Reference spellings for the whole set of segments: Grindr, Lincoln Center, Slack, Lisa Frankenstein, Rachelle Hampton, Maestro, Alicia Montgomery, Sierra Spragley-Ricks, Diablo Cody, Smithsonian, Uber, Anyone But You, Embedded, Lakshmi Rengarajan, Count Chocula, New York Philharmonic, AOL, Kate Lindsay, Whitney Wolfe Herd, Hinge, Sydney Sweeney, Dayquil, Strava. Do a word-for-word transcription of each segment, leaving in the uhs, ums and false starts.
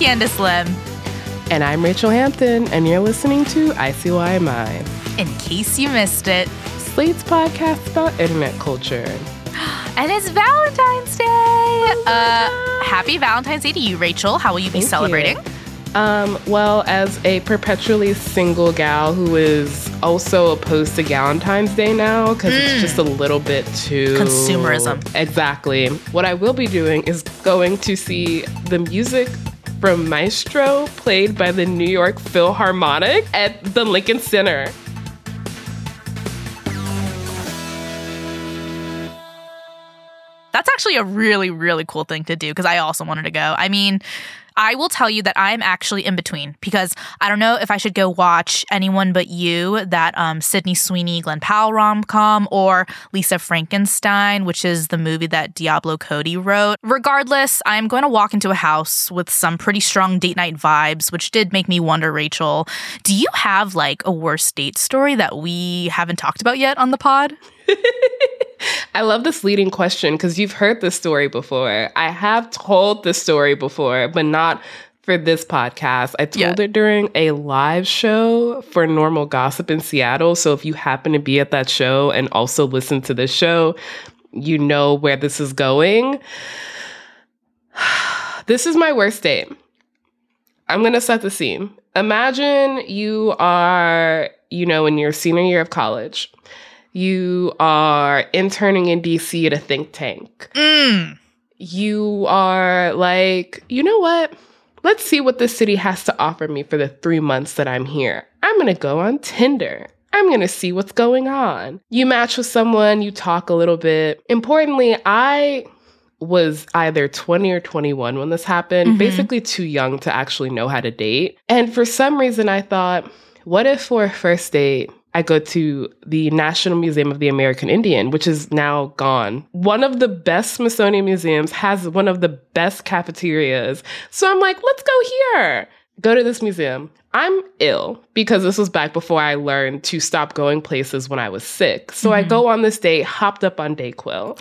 Candice Lim. And I'm Rachelle Hampton, and you're listening to I C Y M I. In case you missed it, Slate's podcast about internet culture. And it's Valentine's Day! Oh uh, happy Valentine's Day to you, Rachel. How will you Thank be celebrating? You. Um, well, as a perpetually single gal who is also opposed to Galentine's Day now, because mm. it's just a little bit too... Consumerism. Exactly. What I will be doing is going to see the music from Maestro played by the New York Philharmonic at the Lincoln Center. That's actually a really, really cool thing to do, because I also wanted to go. I mean... I will tell you that I'm actually in between, because I don't know if I should go watch Anyone But You, that um, Sydney Sweeney, Glenn Powell rom-com, or Lisa Frankenstein, which is the movie that Diablo Cody wrote. Regardless, I'm going to walk into a house with some pretty strong date night vibes, which did make me wonder, Rachel, do you have like a worst date story that we haven't talked about yet on the pod? I love this leading question because you've heard this story before. I have told this story before, but not for this podcast. I told yeah. it during a live show for Normal Gossip in Seattle. So if you happen to be at that show and also listen to this show, you know where this is going. This is my worst date. I'm going to set the scene. Imagine you are, you know, in your senior year of college. You are interning in D C at a think tank. Mm. You are like, you know what? Let's see what the city has to offer me for the three months that I'm here. I'm going to go on Tinder. I'm going to see what's going on. You match with someone. You talk a little bit. Importantly, I was either twenty or twenty-one when this happened. Mm-hmm. Basically too young to actually know how to date. And for some reason, I thought, what if for a first date, I go to the National Museum of the American Indian, which is now gone. One of the best Smithsonian museums, has one of the best cafeterias. So I'm like, let's go here. Go to this museum. I'm ill because this was back before I learned to stop going places when I was sick. So mm-hmm. I go on this date, hopped up on Dayquil.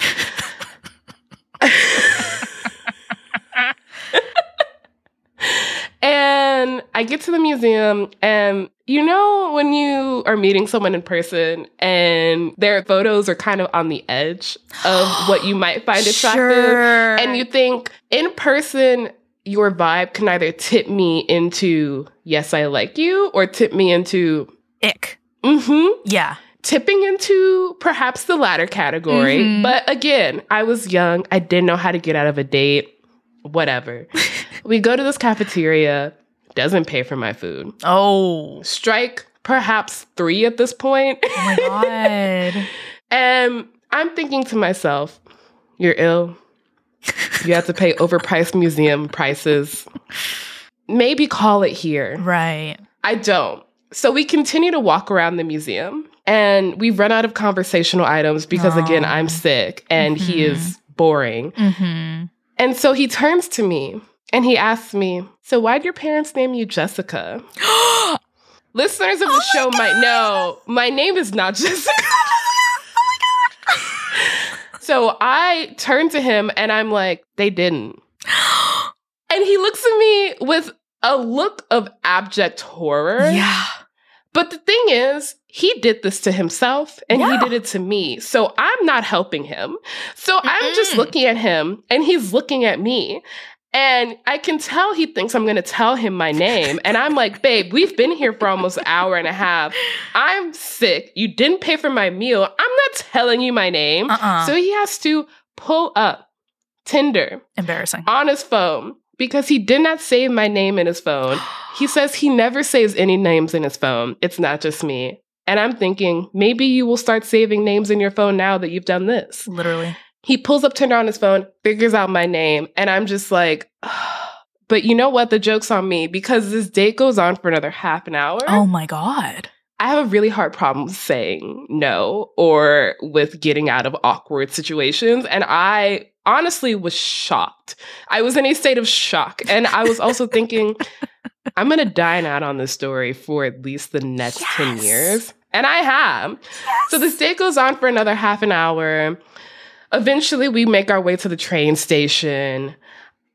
And I get to the museum, and you know when you are meeting someone in person and their photos are kind of on the edge of what you might find attractive, sure. and you think, in person, your vibe can either tip me into, yes, I like you, or tip me into... ick. Mm-hmm. Yeah. Tipping into perhaps the latter category. Mm-hmm. But again, I was young. I didn't know how to get out of a date. Whatever. We go to this cafeteria, doesn't pay for my food. Oh. Strike perhaps three at this point. Oh my God. And I'm thinking to myself, you're ill. You have to pay overpriced museum prices. Maybe call it here. Right. I don't. So we continue to walk around the museum, and we run out of conversational items because, oh. again, I'm sick and mm-hmm. he is boring. Mm-hmm. And so he turns to me and he asks me, so why'd your parents name you Jessica? Listeners of the oh show might know my name is not Jessica. Oh my God. So I turn to him and I'm like, they didn't. And he looks at me with a look of abject horror. Yeah. But the thing is, he did this to himself, and yeah. he did it to me. So I'm not helping him. So mm-hmm. I'm just looking at him, and he's looking at me. And I can tell he thinks I'm going to tell him my name. And I'm like, babe, we've been here for almost an hour and a half. I'm sick. You didn't pay for my meal. I'm not telling you my name. Uh-uh. So he has to pull up Tinder. Embarrassing. On his phone. Because he did not save my name in his phone. He says he never saves any names in his phone. It's not just me. And I'm thinking, maybe you will start saving names in your phone now that you've done this. Literally. He pulls up Tinder on his phone, figures out my name. And I'm just like, oh. But you know what? The joke's on me, because this date goes on for another half an hour. Oh, my God. I have a really hard problem saying no or with getting out of awkward situations. And I honestly was shocked. I was in a state of shock. And I was also thinking, I'm going to dine out on this story for at least the next yes. ten years. And I have. Yes. So this date goes on for another half an hour. Eventually, we make our way to the train station.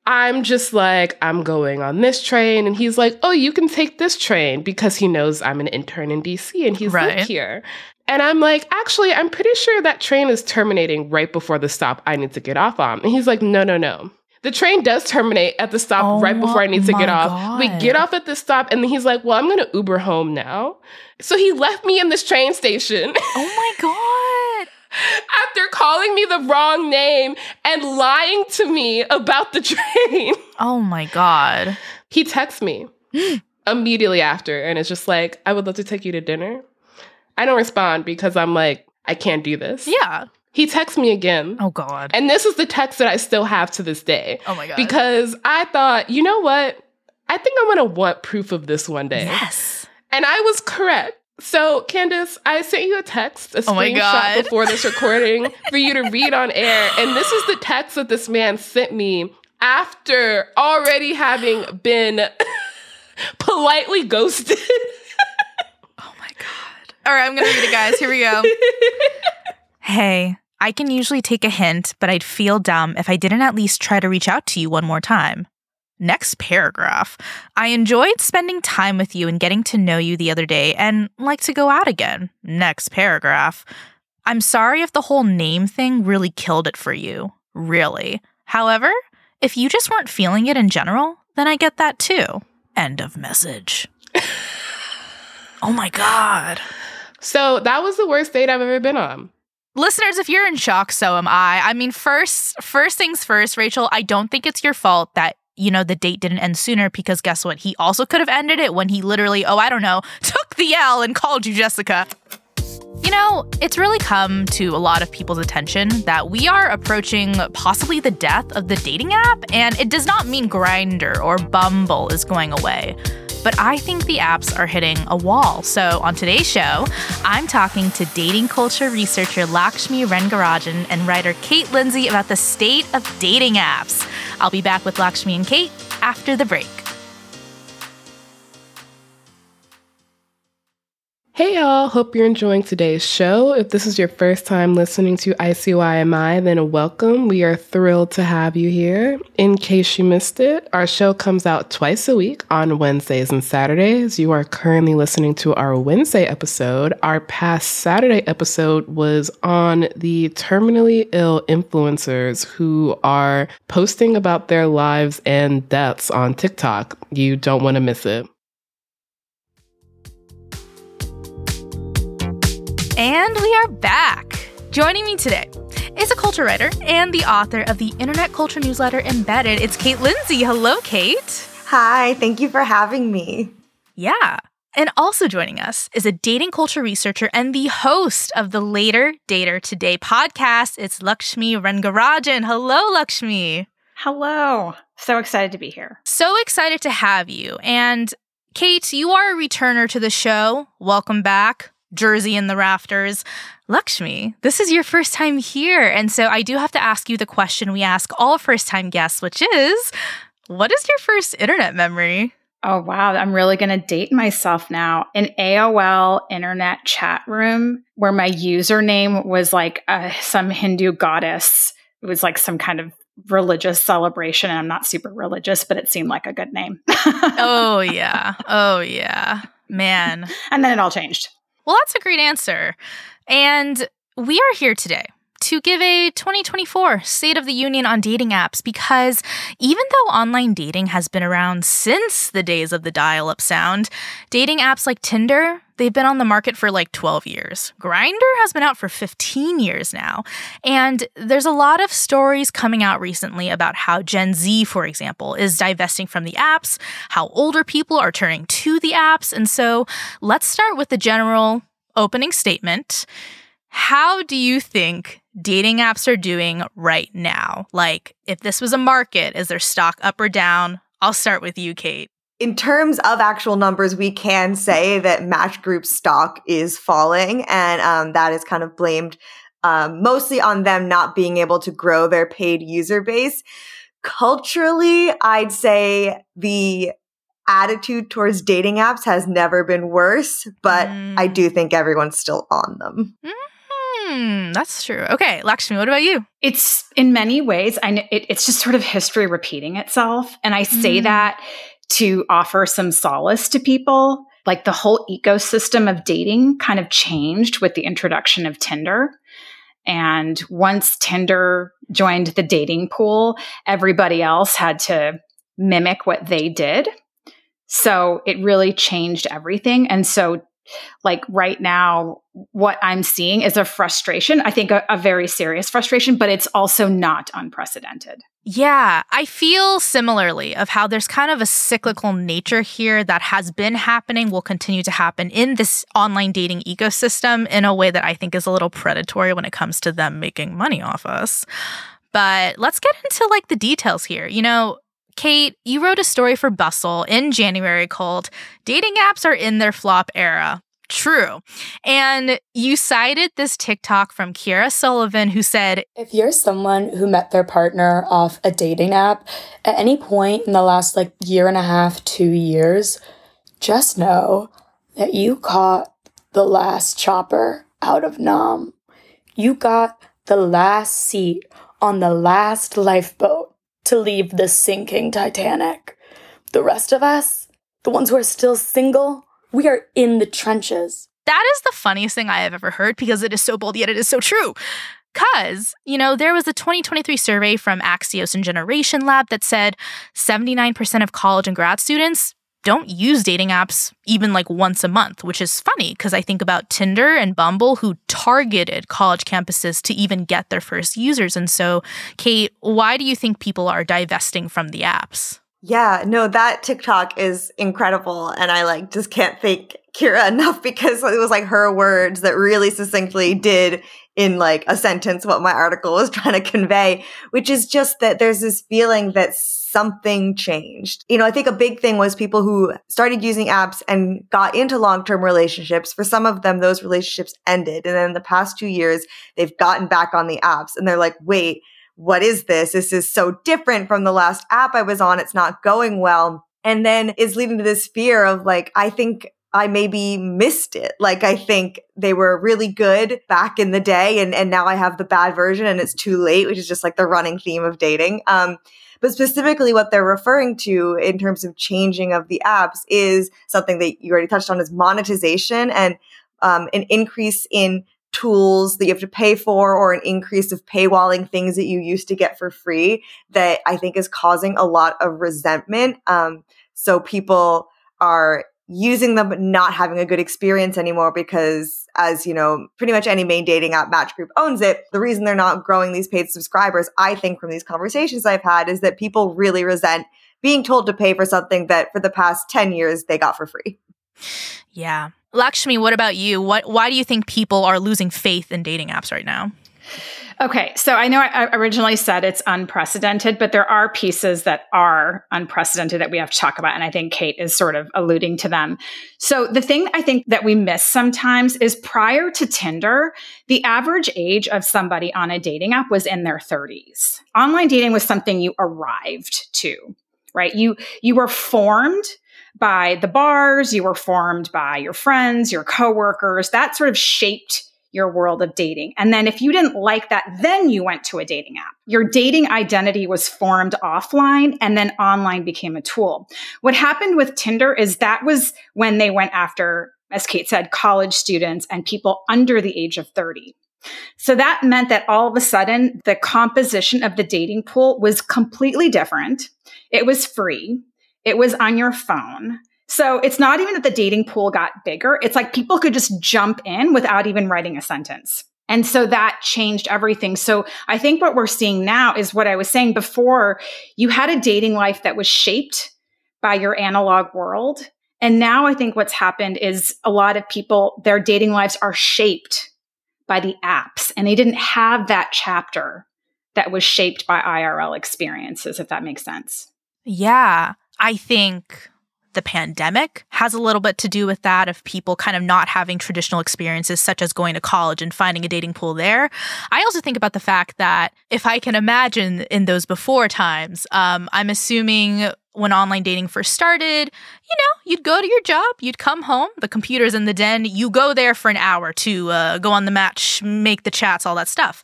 I'm just like, I'm going on this train. And he's like, oh, you can take this train, because he knows I'm an intern in D C and he's right. lived here. And I'm like, actually, I'm pretty sure that train is terminating right before the stop I need to get off on. And he's like, no, no, no. The train does terminate at the stop oh, right before I need to get off. God. We get off at the stop, and then he's like, well, I'm going to Uber home now. So he left me in this train station. Oh, my God. After calling me the wrong name and lying to me about the train. Oh, my God. He texts me immediately after, and it's just like, I would love to take you to dinner. I don't respond because I'm like, I can't do this. Yeah. He texts me again. Oh, God. And this is the text that I still have to this day. Oh, my God. Because I thought, you know what? I think I'm going to want proof of this one day. Yes. And I was correct. So, Candice, I sent you a text, a oh screenshot before this recording for you to read on air. And this is the text that this man sent me after already having been politely ghosted. Oh, my God. All right, I'm going to read it, guys. Here we go. Hey, I can usually take a hint, but I'd feel dumb if I didn't at least try to reach out to you one more time. Next paragraph. I enjoyed spending time with you and getting to know you the other day and like to go out again. Next paragraph. I'm sorry if the whole name thing really killed it for you. Really. However, if you just weren't feeling it in general, then I get that too. End of message. Oh my God. So that was the worst date I've ever been on. Listeners, if you're in shock, so am I. I mean, first, first things first, Rachel, I don't think it's your fault that you know, the date didn't end sooner, because guess what? He also could have ended it when he literally, oh, I don't know, took the L and called you Jessica. You know, it's really come to a lot of people's attention that we are approaching possibly the death of the dating app, and it does not mean Grindr or Bumble is going away. But I think the apps are hitting a wall. So on today's show, I'm talking to dating culture researcher Lakshmi Rengarajan and writer Kate Lindsay about the state of dating apps. I'll be back with Lakshmi and Kate after the break. Hey, y'all. Hope you're enjoying today's show. If this is your first time listening to I C Y M I, then welcome. We are thrilled to have you here. In case you missed it, our show comes out twice a week on Wednesdays and Saturdays. You are currently listening to our Wednesday episode. Our past Saturday episode was on the terminally ill influencers who are posting about their lives and deaths on TikTok. You don't want to miss it. And we are back. Joining me today is a culture writer and the author of the internet culture newsletter Embedded. It's Kate Lindsay. Hello, Kate. Hi, thank you for having me. Yeah. And also joining us is a dating culture researcher and the host of the Later Dater Today podcast. It's Lakshmi Rengarajan. Hello, Lakshmi. Hello. So excited to be here. So excited to have you. And Kate, you are a returner to the show. Welcome back. Jersey in the rafters. Lakshmi, this is your first time here. And so I do have to ask you the question we ask all first-time guests, which is, what is your first internet memory? Oh, wow. I'm really going to date myself now. An A O L internet chat room where my username was like uh, some Hindu goddess. It was like some kind of religious celebration. And I'm not super religious, but it seemed like a good name. Oh, yeah. Oh, yeah. Man. And then it all changed. Well, that's a great answer. And we are here today to give a twenty twenty-four State of the Union on dating apps, because even though online dating has been around since the days of the dial-up sound, dating apps like Tinder, they've been on the market for like twelve years. Grindr has been out for fifteen years now. And there's a lot of stories coming out recently about how Gen Z, for example, is divesting from the apps, how older people are turning to the apps. And so let's start with the general opening statement. How do you think dating apps are doing right now? Like, if this was a market, is their stock up or down? I'll start with you, Kate. In terms of actual numbers, we can say that Match Group stock is falling, and um, that is kind of blamed um, mostly on them not being able to grow their paid user base. Culturally, I'd say the attitude towards dating apps has never been worse, but mm. I do think everyone's still on them. Mm-hmm. Hmm, that's true. Okay, Lakshmi, what about you? It's in many ways, I know, it, it's just sort of history repeating itself. And I say mm. that to offer some solace to people. Like the whole ecosystem of dating kind of changed with the introduction of Tinder. And once Tinder joined the dating pool, everybody else had to mimic what they did. So it really changed everything. And so like right now, what I'm seeing is a frustration, I think a, a very serious frustration, but it's also not unprecedented. Yeah, I feel similarly of how there's kind of a cyclical nature here that has been happening, will continue to happen in this online dating ecosystem in a way that I think is a little predatory when it comes to them making money off us. But let's get into like the details here. You know, Kate, you wrote a story for Bustle in January called Dating Apps Are in Their Flop Era. True. And you cited this TikTok from Kira Sullivan who said, if you're someone who met their partner off a dating app at any point in the last like year and a half, two years, just know that you caught the last chopper out of Nam. You got the last seat on the last lifeboat to leave the sinking Titanic. The rest of us, the ones who are still single, we are in the trenches. That is the funniest thing I have ever heard because it is so bold, yet it is so true. Because, you know, there was a twenty twenty-three survey from Axios and Generation Lab that said seventy-nine percent of college and grad students don't use dating apps even like once a month, which is funny because I think about Tinder and Bumble who targeted college campuses to even get their first users. And so, Kate, why do you think people are divesting from the apps? Yeah, no, that TikTok is incredible. And I like just can't thank Kira enough because it was like her words that really succinctly did in like a sentence what my article was trying to convey, which is just that there's this feeling that something changed. You know, I think a big thing was people who started using apps and got into long-term relationships. For some of them, those relationships ended. And then in the past two years, they've gotten back on the apps and they're like, wait, what is this? This is so different from the last app I was on. It's not going well. And then it's leading to this fear of like, I think I maybe missed it. Like, I think they were really good back in the day and, and now I have the bad version and it's too late, which is just like the running theme of dating. Um, but specifically what they're referring to in terms of changing of the apps is something that you already touched on is monetization and um, an increase in tools that you have to pay for or an increase of paywalling things that you used to get for free that I think is causing a lot of resentment. Um, so people are using them, but not having a good experience anymore because as you know, pretty much any main dating app, Match Group owns it. The reason they're not growing these paid subscribers, I think from these conversations I've had is that people really resent being told to pay for something that for the past ten years they got for free. Yeah. Lakshmi, what about you? What? Why do you think people are losing faith in dating apps right now? Okay, so I know I originally said it's unprecedented, but there are pieces that are unprecedented that we have to talk about, and I think Kate is sort of alluding to them. So the thing I think that we miss sometimes is prior to Tinder, the average age of somebody on a dating app was in their thirties. Online dating was something you arrived to, right? You you were formed by the bars, you were formed by your friends, your coworkers, that sort of shaped your world of dating. And then if you didn't like that, then you went to a dating app. Your dating identity was formed offline and then online became a tool. What happened with Tinder is that was when they went after, as Kate said, college students and people under the age of thirty. So that meant that all of a sudden, the composition of the dating pool was completely different. It was free. It was on your phone. So it's not even that the dating pool got bigger. It's like people could just jump in without even writing a sentence. And so that changed everything. So I think what we're seeing now is what I was saying before. You had a dating life that was shaped by your analog world. And now I think what's happened is a lot of people, their dating lives are shaped by the apps. And they didn't have that chapter that was shaped by I R L experiences, if that makes sense. Yeah, I think the pandemic has a little bit to do with that, of people kind of not having traditional experiences such as going to college and finding a dating pool there. I also think about the fact that if I can imagine in those before times, um, I'm assuming when online dating first started, you know, you'd go to your job, you'd come home, the computer's in the den, you go there for an hour to uh, go on the match, make the chats, all that stuff.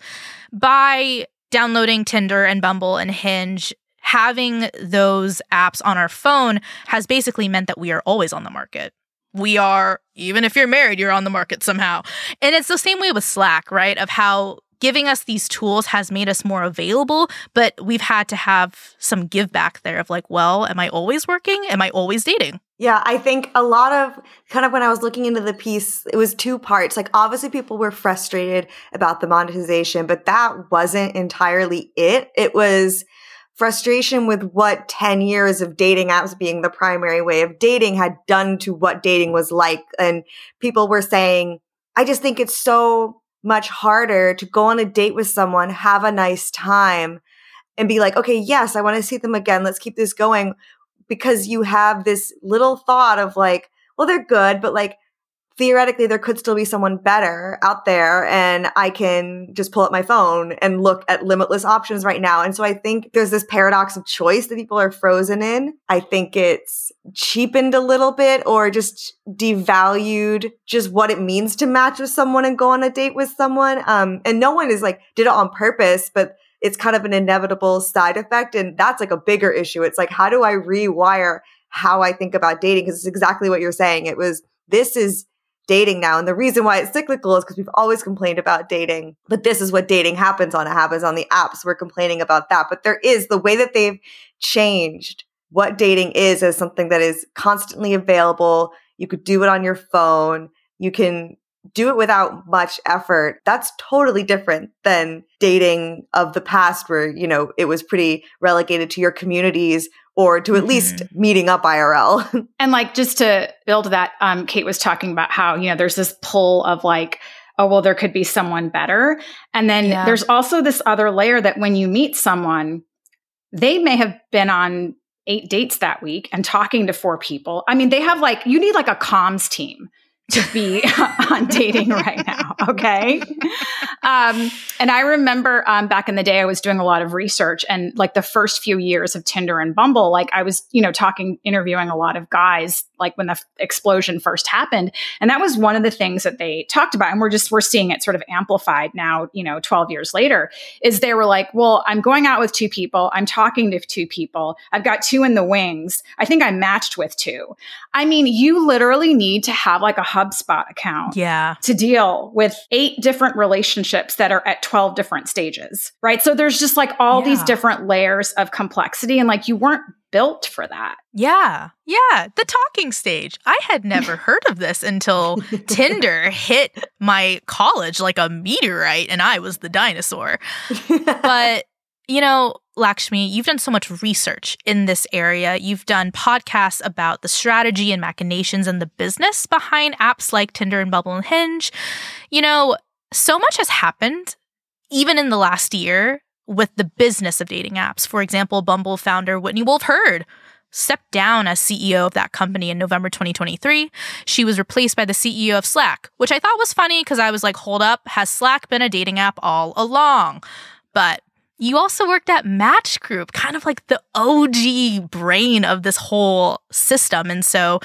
By downloading Tinder and Bumble and Hinge, having those apps on our phone has basically meant that we are always on the market. We are, even if you're married, you're on the market somehow. And it's the same way with Slack, right? Of how giving us these tools has made us more available, but we've had to have some give back there of like, well, am I always working? Am I always dating? Yeah, I think a lot of kind of when I was looking into the piece, it was two parts. Like obviously people were frustrated about the monetization, but that wasn't entirely it. It was frustration with what ten years of dating apps being the primary way of dating had done to what dating was like. And people were saying, I just think it's so much harder to go on a date with someone, have a nice time, and be like, okay, yes, I want to see them again. Let's keep this going. Because you have this little thought of like, well, they're good, but like theoretically there could still be someone better out there and I can just pull up my phone and look at limitless options right now. And so I think there's this paradox of choice that people are frozen in. I think it's cheapened a little bit or just devalued just what it means to match with someone and go on a date with someone. Um, and no one is like, did it on purpose, but it's kind of an inevitable side effect. And that's like a bigger issue. It's like, how do I rewire how I think about dating? Because it's exactly what you're saying. It was, this is dating now. And the reason why it's cyclical is because we've always complained about dating, but this is what dating happens on. It happens on the apps. We're complaining about that. But there is the way that they've changed what dating is as something that is constantly available. You could do it on your phone. You can do it without much effort. That's totally different than dating of the past where, you know, it was pretty relegated to your communities or to at mm-hmm. least meeting up I R L. And like, just to build that, um, Kate was talking about how, you know, there's this pull of like, oh, well, there could be someone better. And then yeah. there's also this other layer that when you meet someone, they may have been on eight dates that week and talking to four people. I mean, they have like, you need like a comms team to be on dating right now. Okay. Um, and I remember um, back in the day, I was doing a lot of research and like the first few years of Tinder and Bumble, like I was, you know, talking, interviewing a lot of guys, like when the f- explosion first happened. And that was one of the things that they talked about. And we're just, we're seeing it sort of amplified now, you know, twelve years later, is they were like, well, I'm going out with two people. I'm talking to two people. I've got two in the wings. I think I matched with two. I mean, you literally need to have like a HubSpot account yeah. to deal with eight different relationships that are at twelve different stages, right? So there's just like all yeah. these different layers of complexity and like you weren't built for that. Yeah. Yeah. The talking stage. I had never heard of this until Tinder hit my college like a meteorite and I was the dinosaur. But, you know, Lakshmi, you've done so much research in this area. You've done podcasts about the strategy and machinations and the business behind apps like Tinder and Bumble and Hinge. You know, so much has happened, even in the last year, with the business of dating apps. For example, Bumble founder Whitney Wolfe Herd stepped down as C E O of that company in November twenty twenty-three. She was replaced by the C E O of Slack, which I thought was funny because I was like, hold up, has Slack been a dating app all along? But you also worked at Match Group, kind of like the O G brain of this whole system. And so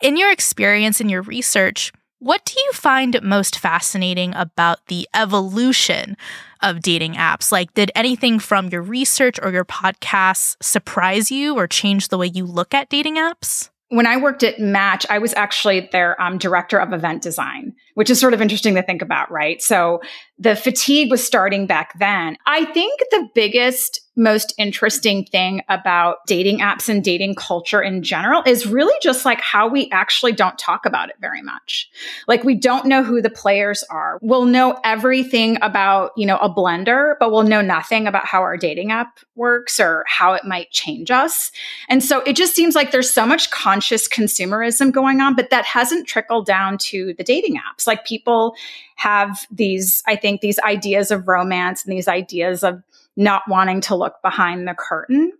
in your experience, in your research, what do you find most fascinating about the evolution of dating apps? Like, did anything from your research or your podcasts surprise you or change the way you look at dating apps? When I worked at Match, I was actually their um, director of event design, which is sort of interesting to think about, right? So the fatigue was starting back then. I think the biggest, most interesting thing about dating apps and dating culture in general is really just like how we actually don't talk about it very much. Like we don't know who the players are. We'll know everything about, you know, a blender, but we'll know nothing about how our dating app works or how it might change us. And so it just seems like there's so much conscious consumerism going on, but that hasn't trickled down to the dating apps. Like people have these, I think, these ideas of romance and these ideas of not wanting to look behind the curtain.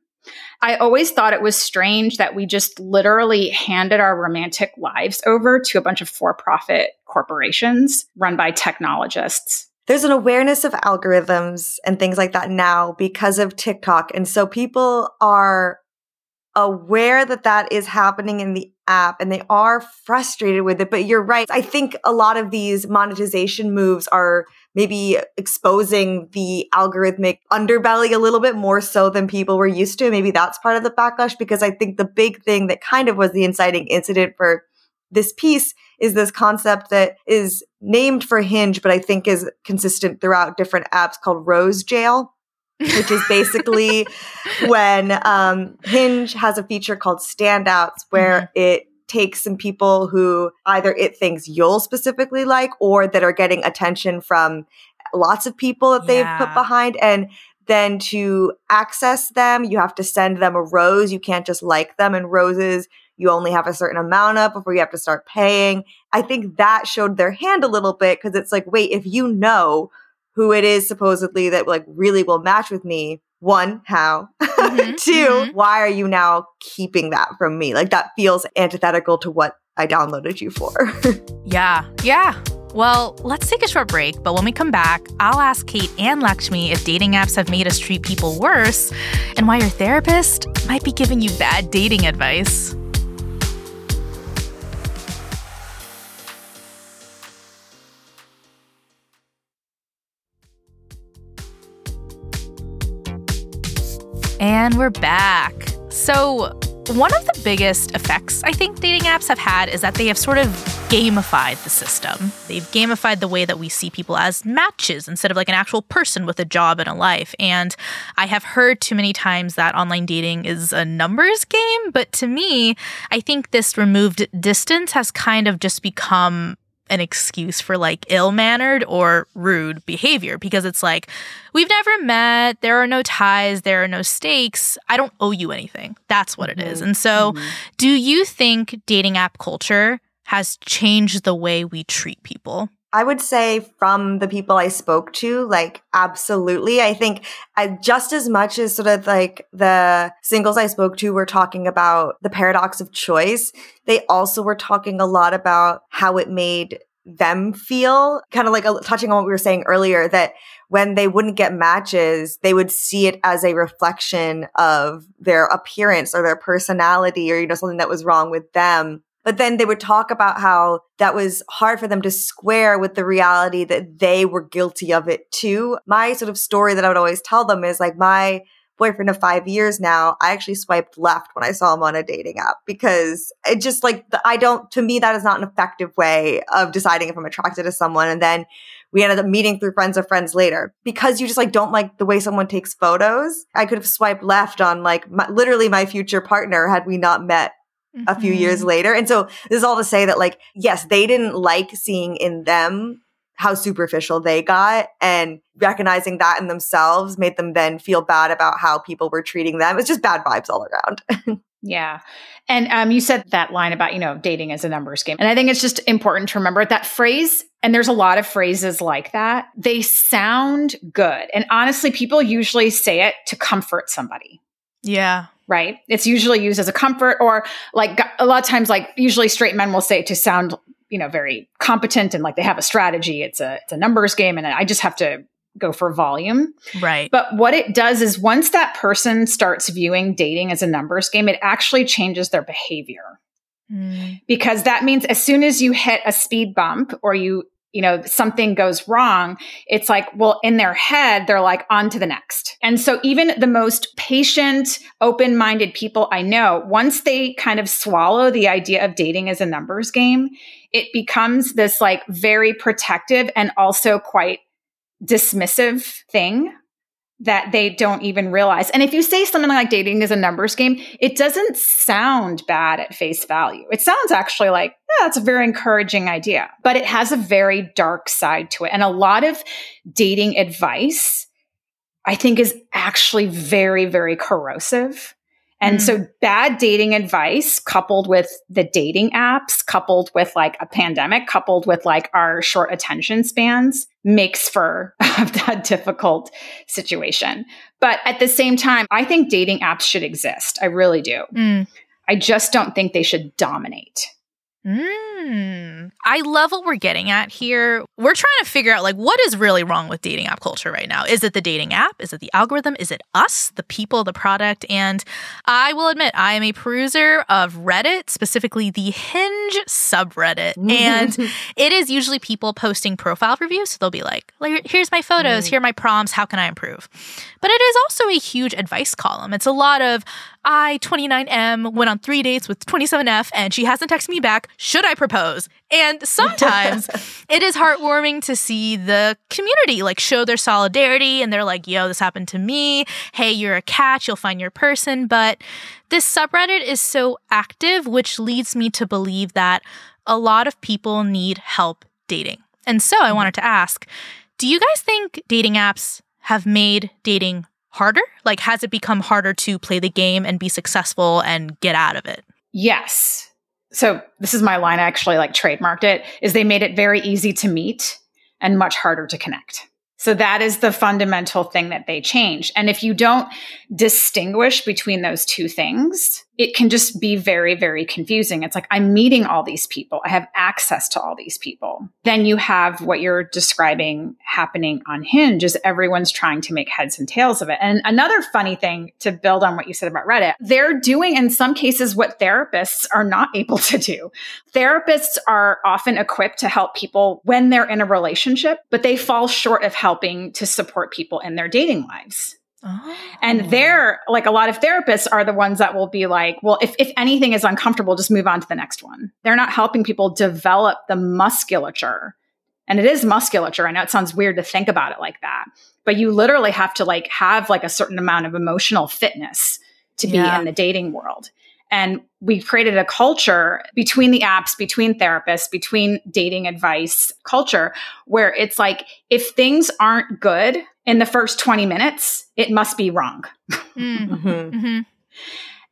I always thought it was strange that we just literally handed our romantic lives over to a bunch of for-profit corporations run by technologists. There's an awareness of algorithms and things like that now because of TikTok. And so people are aware that that is happening in the app and they are frustrated with it. But you're right. I think a lot of these monetization moves are maybe exposing the algorithmic underbelly a little bit more so than people were used to. Maybe that's part of the backlash, because I think the big thing that kind of was the inciting incident for this piece is this concept that is named for Hinge, but I think is consistent throughout different apps, called Rose Jail, which is basically when um, Hinge has a feature called Standouts, where mm-hmm. it takes some people who either it thinks you'll specifically like, or that are getting attention from lots of people that yeah. they've put behind. And then to access them, you have to send them a rose. You can't just like them. And roses you only have a certain amount of before you have to start paying. I think that showed their hand a little bit, because it's like, wait, if you know who it is supposedly that like really will match with me, one, how? Mm-hmm, two, mm-hmm. why are you now keeping that from me? Like, that feels antithetical to what I downloaded you for. yeah, yeah. Well, let's take a short break, but when we come back, I'll ask Kate and Lakshmi if dating apps have made us treat people worse, and why your therapist might be giving you bad dating advice. And we're back. So one of the biggest effects I think dating apps have had is that they have sort of gamified the system. They've gamified the way that we see people as matches instead of like an actual person with a job and a life. And I have heard too many times that online dating is a numbers game. But to me, I think this removed distance has kind of just become an excuse for like ill-mannered or rude behavior, because it's like, we've never met, there are no ties, there are no stakes, I don't owe you anything. That's what it is. And so mm-hmm. do you think dating app culture has changed the way we treat people? I would say from the people I spoke to, like, absolutely. I think I, just as much as sort of like the singles I spoke to were talking about the paradox of choice, they also were talking a lot about how it made them feel, kind of like a, touching on what we were saying earlier, that when they wouldn't get matches, they would see it as a reflection of their appearance or their personality, or, you know, something that was wrong with them. But then they would talk about how that was hard for them to square with the reality that they were guilty of it too. My sort of story that I would always tell them is like, my boyfriend of five years now, I actually swiped left when I saw him on a dating app, because it just like, the, I don't, to me, that is not an effective way of deciding if I'm attracted to someone. And then we ended up meeting through friends of friends later, because you just like don't like the way someone takes photos. I could have swiped left on like my, literally my future partner had we not met a few mm-hmm. years later. And so this is all to say that, like, yes, they didn't like seeing in them how superficial they got, and recognizing that in themselves made them then feel bad about how people were treating them. It's just bad vibes all around. Yeah. And um, you said that line about, you know, dating as a numbers game. And I think it's just important to remember that phrase. And there's a lot of phrases like that. They sound good. And honestly, people usually say it to comfort somebody. Yeah. Right? It's usually used as a comfort, or like a lot of times, like usually straight men will say it to sound, you know, very competent and like they have a strategy. It's a, it's a numbers game and I just have to go for volume. Right. But what it does is once that person starts viewing dating as a numbers game, it actually changes their behavior. Mm. Because that means as soon as you hit a speed bump or you, you know, something goes wrong, it's like, well, in their head, they're like, on to the next. And so even the most patient, open-minded people I know, once they kind of swallow the idea of dating as a numbers game, it becomes this like very protective and also quite dismissive thing that they don't even realize. And if you say something like dating is a numbers game, it doesn't sound bad at face value. It sounds actually like, yeah, that's a very encouraging idea, but it has a very dark side to it. And a lot of dating advice, I think, is actually very, very corrosive. And mm-hmm. so bad dating advice coupled with the dating apps, coupled with like a pandemic, coupled with like our short attention spans, makes for a difficult situation. But at the same time, I think dating apps should exist. I really do. Mm. I just don't think they should dominate. Mm. I love what we're getting at here. We're trying to figure out, like, what is really wrong with dating app culture right now? Is it the dating app? Is it the algorithm? Is it us, the people, the product? And I will admit, I am a peruser of Reddit, specifically the Hinge subreddit. And it is usually people posting profile reviews. So they'll be like, here's my photos, here are my prompts, how can I improve? But it is also a huge advice column. It's a lot of, I, twenty-nine M, went on three dates with twenty-seven F, and she hasn't texted me back. Should I propose? And sometimes it is heartwarming to see the community like show their solidarity, and they're like, yo, this happened to me. Hey, you're a catch. You'll find your person. But this subreddit is so active, which leads me to believe that a lot of people need help dating. And so I wanted to ask, do you guys think dating apps have made dating harder? Like, has it become harder to play the game and be successful and get out of it? Yes. So this is my line, I actually like trademarked it, is they made it very easy to meet and much harder to connect. So that is the fundamental thing that they changed. And if you don't distinguish between those two things, it can just be very, very confusing. It's like, I'm meeting all these people. I have access to all these people. Then you have what you're describing happening on Hinge is everyone's trying to make heads and tails of it. And another funny thing to build on what you said about Reddit, they're doing in some cases what therapists are not able to do. Therapists are often equipped to help people when they're in a relationship, but they fall short of helping to support people in their dating lives. Oh. And they're like, a lot of therapists are the ones that will be like, well, if, if anything is uncomfortable, just move on to the next one. They're not helping people develop the musculature. And it is musculature. I know it sounds weird to think about it like that, but you literally have to like have like a certain amount of emotional fitness to be yeah. in the dating world. And we created a culture between the apps, between therapists, between dating advice culture, where it's like, if things aren't good in the first twenty minutes, it must be wrong. Mm-hmm. Mm-hmm.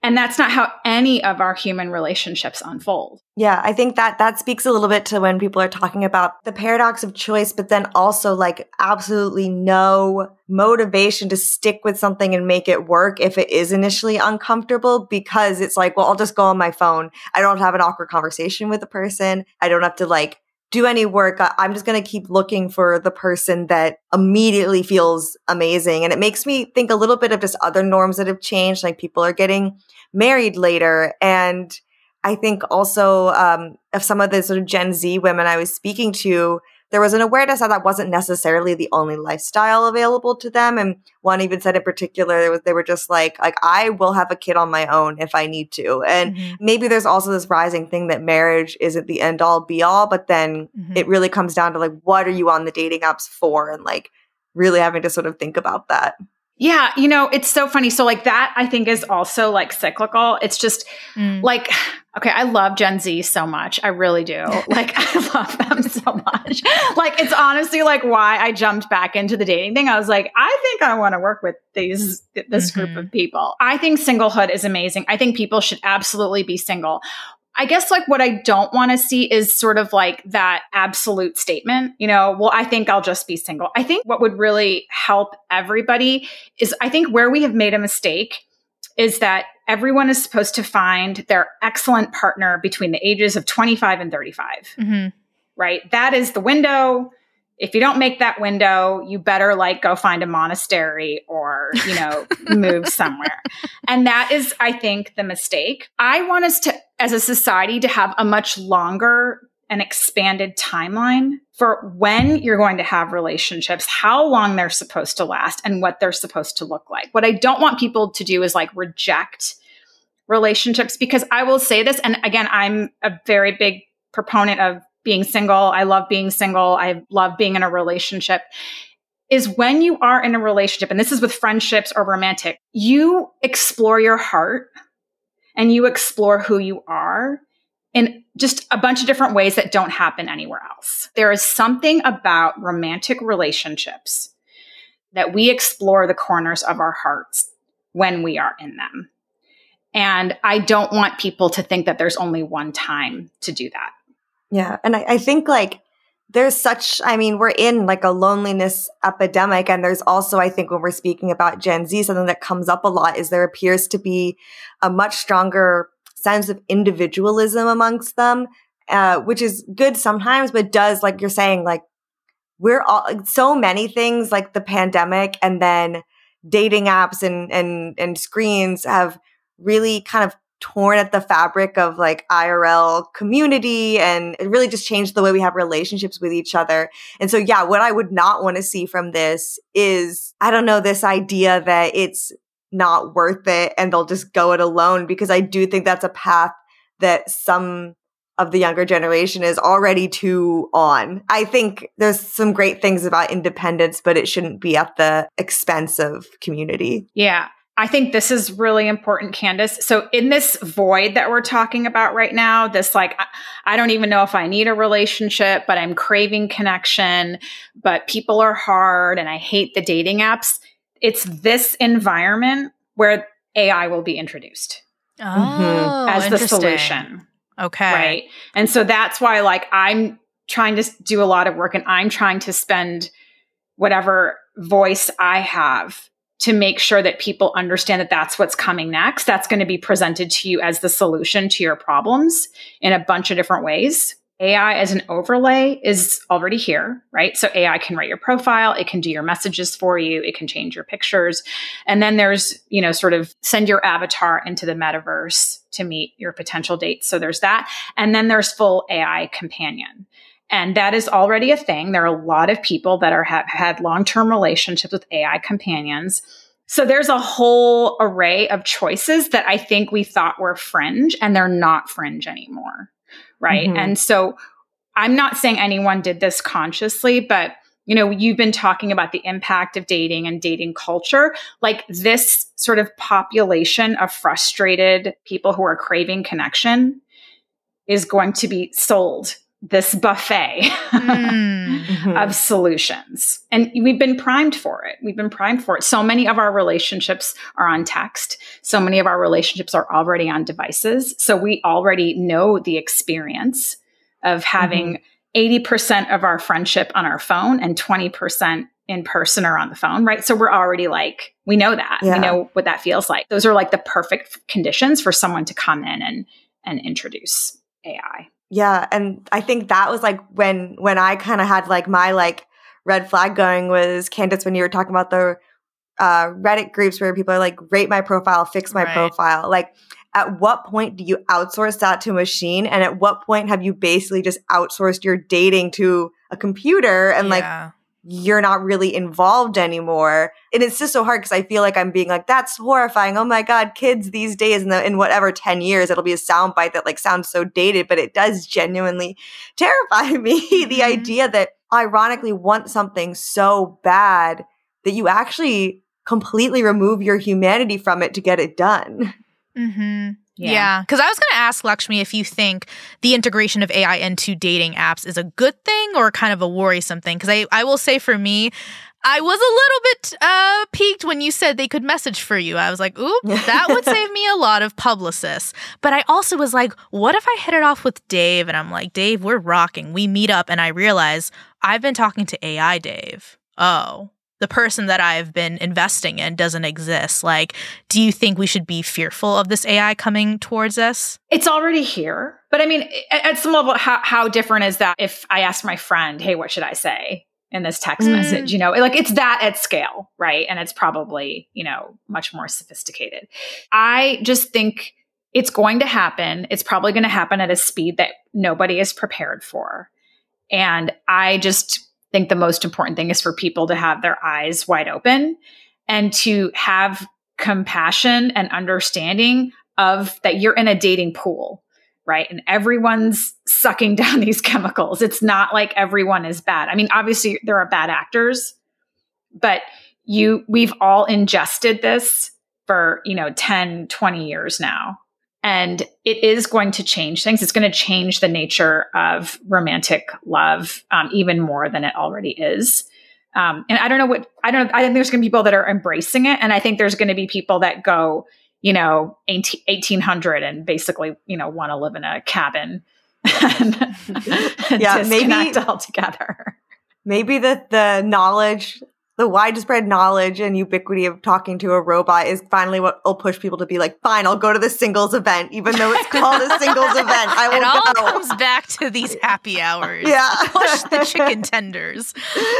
And that's not how any of our human relationships unfold. Yeah, I think that that speaks a little bit to when people are talking about the paradox of choice, but then also like absolutely no motivation to stick with something and make it work if it is initially uncomfortable, because it's like, well, I'll just go on my phone. I don't have an awkward conversation with a person. I don't have to like do any work. I'm just going to keep looking for the person that immediately feels amazing. And it makes me think a little bit of just other norms that have changed. Like people are getting married later. And I think also um, of some of the sort of Gen Z women I was speaking to, there was an awareness that that wasn't necessarily the only lifestyle available to them. And one even said in particular, they were just like, like I will have a kid on my own if I need to. And mm-hmm. maybe there's also this rising thing that marriage isn't the end all be all, but then mm-hmm. it really comes down to like, what are you on the dating apps for? And like really having to sort of think about that. Yeah. You know, it's so funny. So like that, I think, is also like cyclical. It's just mm. like, okay, I love Gen Z so much. I really do. Like I love them so much. Like it's honestly like why I jumped back into the dating thing. I was like, I think I want to work with these, this mm-hmm. group of people. I think singlehood is amazing. I think people should absolutely be single. I guess like what I don't want to see is sort of like that absolute statement, you know, well, I think I'll just be single. I think what would really help everybody is, I think where we have made a mistake is that everyone is supposed to find their excellent partner between the ages of twenty-five and thirty-five, mm-hmm. right? That is the window. If you don't make that window, you better like go find a monastery or, you know, move somewhere. And that is, I think, the mistake. I want us to, as a society, to have a much longer and expanded timeline for when you're going to have relationships, how long they're supposed to last, and what they're supposed to look like. What I don't want people to do is like reject relationships, because I will say this, and again, I'm a very big proponent of being single. I love being single. I love being in a relationship. Is when you are in a relationship, and this is with friendships or romantic, you explore your heart and you explore who you are in just a bunch of different ways that don't happen anywhere else. There is something about romantic relationships that we explore the corners of our hearts when we are in them. And I don't want people to think that there's only one time to do that. Yeah. And I, I think like there's such, I mean, we're in like a loneliness epidemic. And there's also, I think when we're speaking about Gen Z, something that comes up a lot is there appears to be a much stronger sense of individualism amongst them. uh, which is good sometimes, but does, like you're saying, like we're all like, so many things like the pandemic and then dating apps and and and screens have really kind of torn at the fabric of like I R L community, and it really just changed the way we have relationships with each other. And so, yeah, what I would not want to see from this is, I don't know, this idea that it's not worth it and they'll just go it alone, because I do think that's a path that some of the younger generation is already too on. I think there's some great things about independence, but it shouldn't be at the expense of community. Yeah. I think this is really important, Candice. So in this void that we're talking about right now, this like, I don't even know if I need a relationship, but I'm craving connection, but people are hard and I hate the dating apps. It's this environment where A I will be introduced oh, as the solution. Okay. Right. And so that's why like I'm trying to do a lot of work, and I'm trying to spend whatever voice I have to make sure that people understand that that's what's coming next. That's going to be presented to you as the solution to your problems in a bunch of different ways. A I as an overlay is already here, right? So A I can write your profile, it can do your messages for you, it can change your pictures. And then there's, you know, sort of send your avatar into the metaverse to meet your potential dates. So there's that. And then there's full A I companion. And that is already a thing. There are a lot of people that are have had long-term relationships with A I companions. So there's a whole array of choices that I think we thought were fringe, and they're not fringe anymore. Right. Mm-hmm. And so I'm not saying anyone did this consciously, but you know, you've been talking about the impact of dating and dating culture, like this sort of population of frustrated people who are craving connection is going to be sold this buffet mm-hmm. of solutions. And we've been primed for it. We've been primed for it. So many of our relationships are on text. So many of our relationships are already on devices. So we already know the experience of having mm-hmm. eighty percent of our friendship on our phone and twenty percent in person or on the phone, right? So we're already like, we know that. Yeah. We know what that feels like. Those are like the perfect conditions for someone to come in and, and introduce A I. Yeah. And I think that was like when, when I kind of had like my like red flag going was, Candice, when you were talking about the uh, Reddit groups where people are like, rate my profile, fix my right. profile. Like at what point do you outsource that to a machine? And at what point have you basically just outsourced your dating to a computer and yeah. like you're not really involved anymore? And it's just so hard because I feel like I'm being like, that's horrifying. Oh my God, kids these days, in, the, in whatever ten years, it'll be a soundbite that like sounds so dated, but it does genuinely terrify me. Mm-hmm. The idea that ironically want something so bad that you actually completely remove your humanity from it to get it done. Mm-hmm. Yeah, because yeah. I was going to ask Lakshmi if you think the integration of A I into dating apps is a good thing or kind of a worrisome thing. Because I, I will say for me, I was a little bit uh, peaked when you said they could message for you. I was like, oop, that would save me a lot of publicists. But I also was like, what if I hit it off with Dave? And I'm like, Dave, we're rocking. We meet up and I realize I've been talking to A I Dave. Oh. The person that I've been investing in doesn't exist. Like, do you think we should be fearful of this A I coming towards us? It's already here. But I mean, at, at some level, how, how different is that if I ask my friend, hey, what should I say in this text mm. message? You know, like it's that at scale, right? And it's probably, you know, much more sophisticated. I just think it's going to happen. It's probably going to happen at a speed that nobody is prepared for. And I just... I think the most important thing is for people to have their eyes wide open and to have compassion and understanding of that you're in a dating pool, right? And everyone's sucking down these chemicals. It's not like everyone is bad. I mean, obviously there are bad actors, but you we've all ingested this for, you know, ten, twenty years now. And it is going to change things. It's going to change the nature of romantic love um, even more than it already is. Um, and I don't know what, I don't know. I think there's going to be people that are embracing it. And I think there's going to be people that go, you know, eighteen hundred and basically, you know, want to live in a cabin. and, and yeah, disconnect maybe altogether. Maybe the, the knowledge the widespread knowledge and ubiquity of talking to a robot is finally what will push people to be like, fine, I'll go to the singles event, even though it's called a singles event. I will it all go. comes back to these happy hours. Yeah. Push the chicken tenders.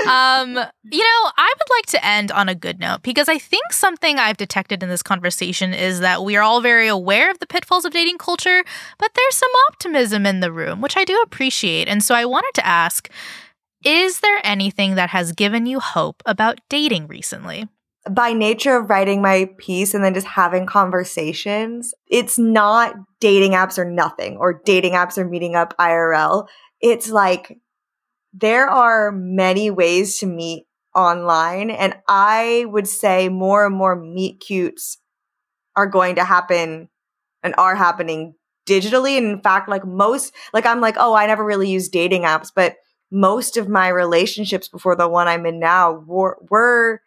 Um, you know, I would like to end on a good note, because I think something I've detected in this conversation is that we are all very aware of the pitfalls of dating culture, but there's some optimism in the room, which I do appreciate. And so I wanted to ask, is there anything that has given you hope about dating recently? By nature of writing my piece and then just having conversations, it's not dating apps or nothing, or dating apps or meeting up I R L. It's like there are many ways to meet online, and I would say more and more meet cutes are going to happen and are happening digitally. And in fact, like most, like I'm like, oh, I never really use dating apps, but most of my relationships before the one I'm in now were, were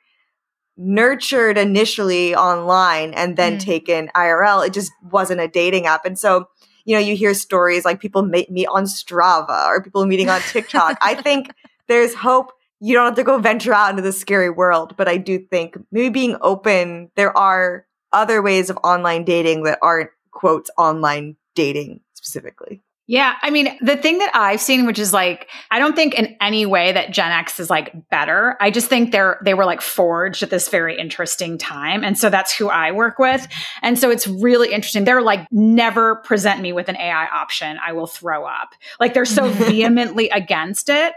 nurtured initially online and then mm. taken I R L. It just wasn't a dating app. And so, you know, you hear stories like people meet meet on Strava or people meeting on TikTok. I think there's hope. You don't have to go venture out into the scary world. But I do think maybe being open, there are other ways of online dating that aren't, quotes, online dating specifically. Yeah. I mean, the thing that I've seen, which is like, I don't think in any way that Gen X is like better. I just think they're, they were like forged at this very interesting time. And so that's who I work with. And so it's really interesting. They're like, never present me with an A I option. I will throw up. Like they're so vehemently against it.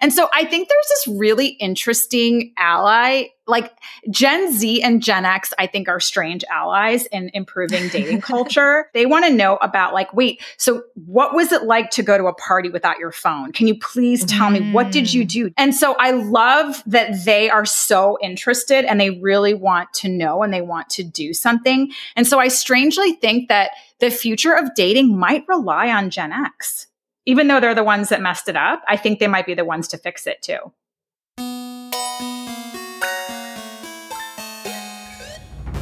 And so I think there's this really interesting ally. Like Gen Z and Gen X, I think, are strange allies in improving dating culture. They want to know about like, wait, so what was it like to go to a party without your phone? Can you please tell mm. me, what did you do? And so I love that they are so interested and they really want to know and they want to do something. And so I strangely think that the future of dating might rely on Gen X. Even though they're the ones that messed it up, I think they might be the ones to fix it too.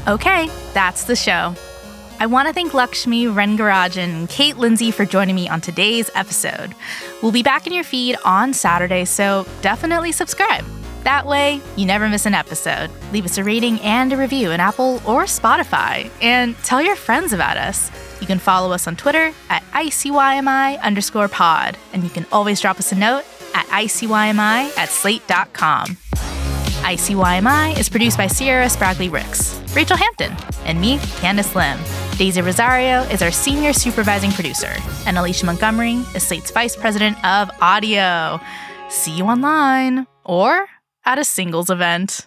Okay, that's the show. I want to thank Lakshmi Rengarajan and Kate Lindsay for joining me on today's episode. We'll be back in your feed on Saturday, so definitely subscribe. That way, you never miss an episode. Leave us a rating and a review in Apple or Spotify, and tell your friends about us. You can follow us on Twitter at ICYMI underscore pod, and you can always drop us a note at ICYMI at slate dot com. I C Y M I is produced by Sierra Spragley-Ricks, Rachelle Hampton, and me, Candice Lim. Daisy Rosario is our senior supervising producer, and Alicia Montgomery is Slate's vice president of audio. See you online or at a singles event.